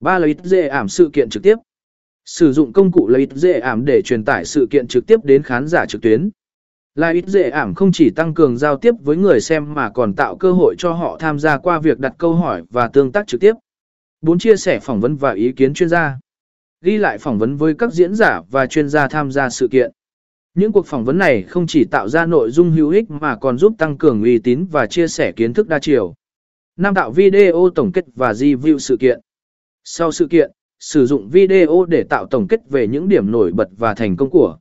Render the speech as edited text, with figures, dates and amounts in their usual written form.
3. Lấy dễ ảm sự kiện trực tiếp. Sử dụng công cụ Lấy dễ ảm để truyền tải sự kiện trực tiếp đến khán giả trực tuyến. Lấy dễ ảm không chỉ tăng cường giao tiếp với người xem mà còn tạo cơ hội cho họ tham gia qua việc đặt câu hỏi và tương tác trực tiếp. 4. Chia sẻ phỏng vấn và ý kiến chuyên gia. Ghi lại phỏng vấn với các diễn giả và chuyên gia tham gia sự kiện. Những cuộc phỏng vấn này không chỉ tạo ra nội dung hữu ích mà còn giúp tăng cường uy tín và chia sẻ kiến thức đa chiều. 5. Tạo video tổng kết và review sự kiện. Sau sự kiện, sử dụng video để tạo tổng kết về những điểm nổi bật và thành công của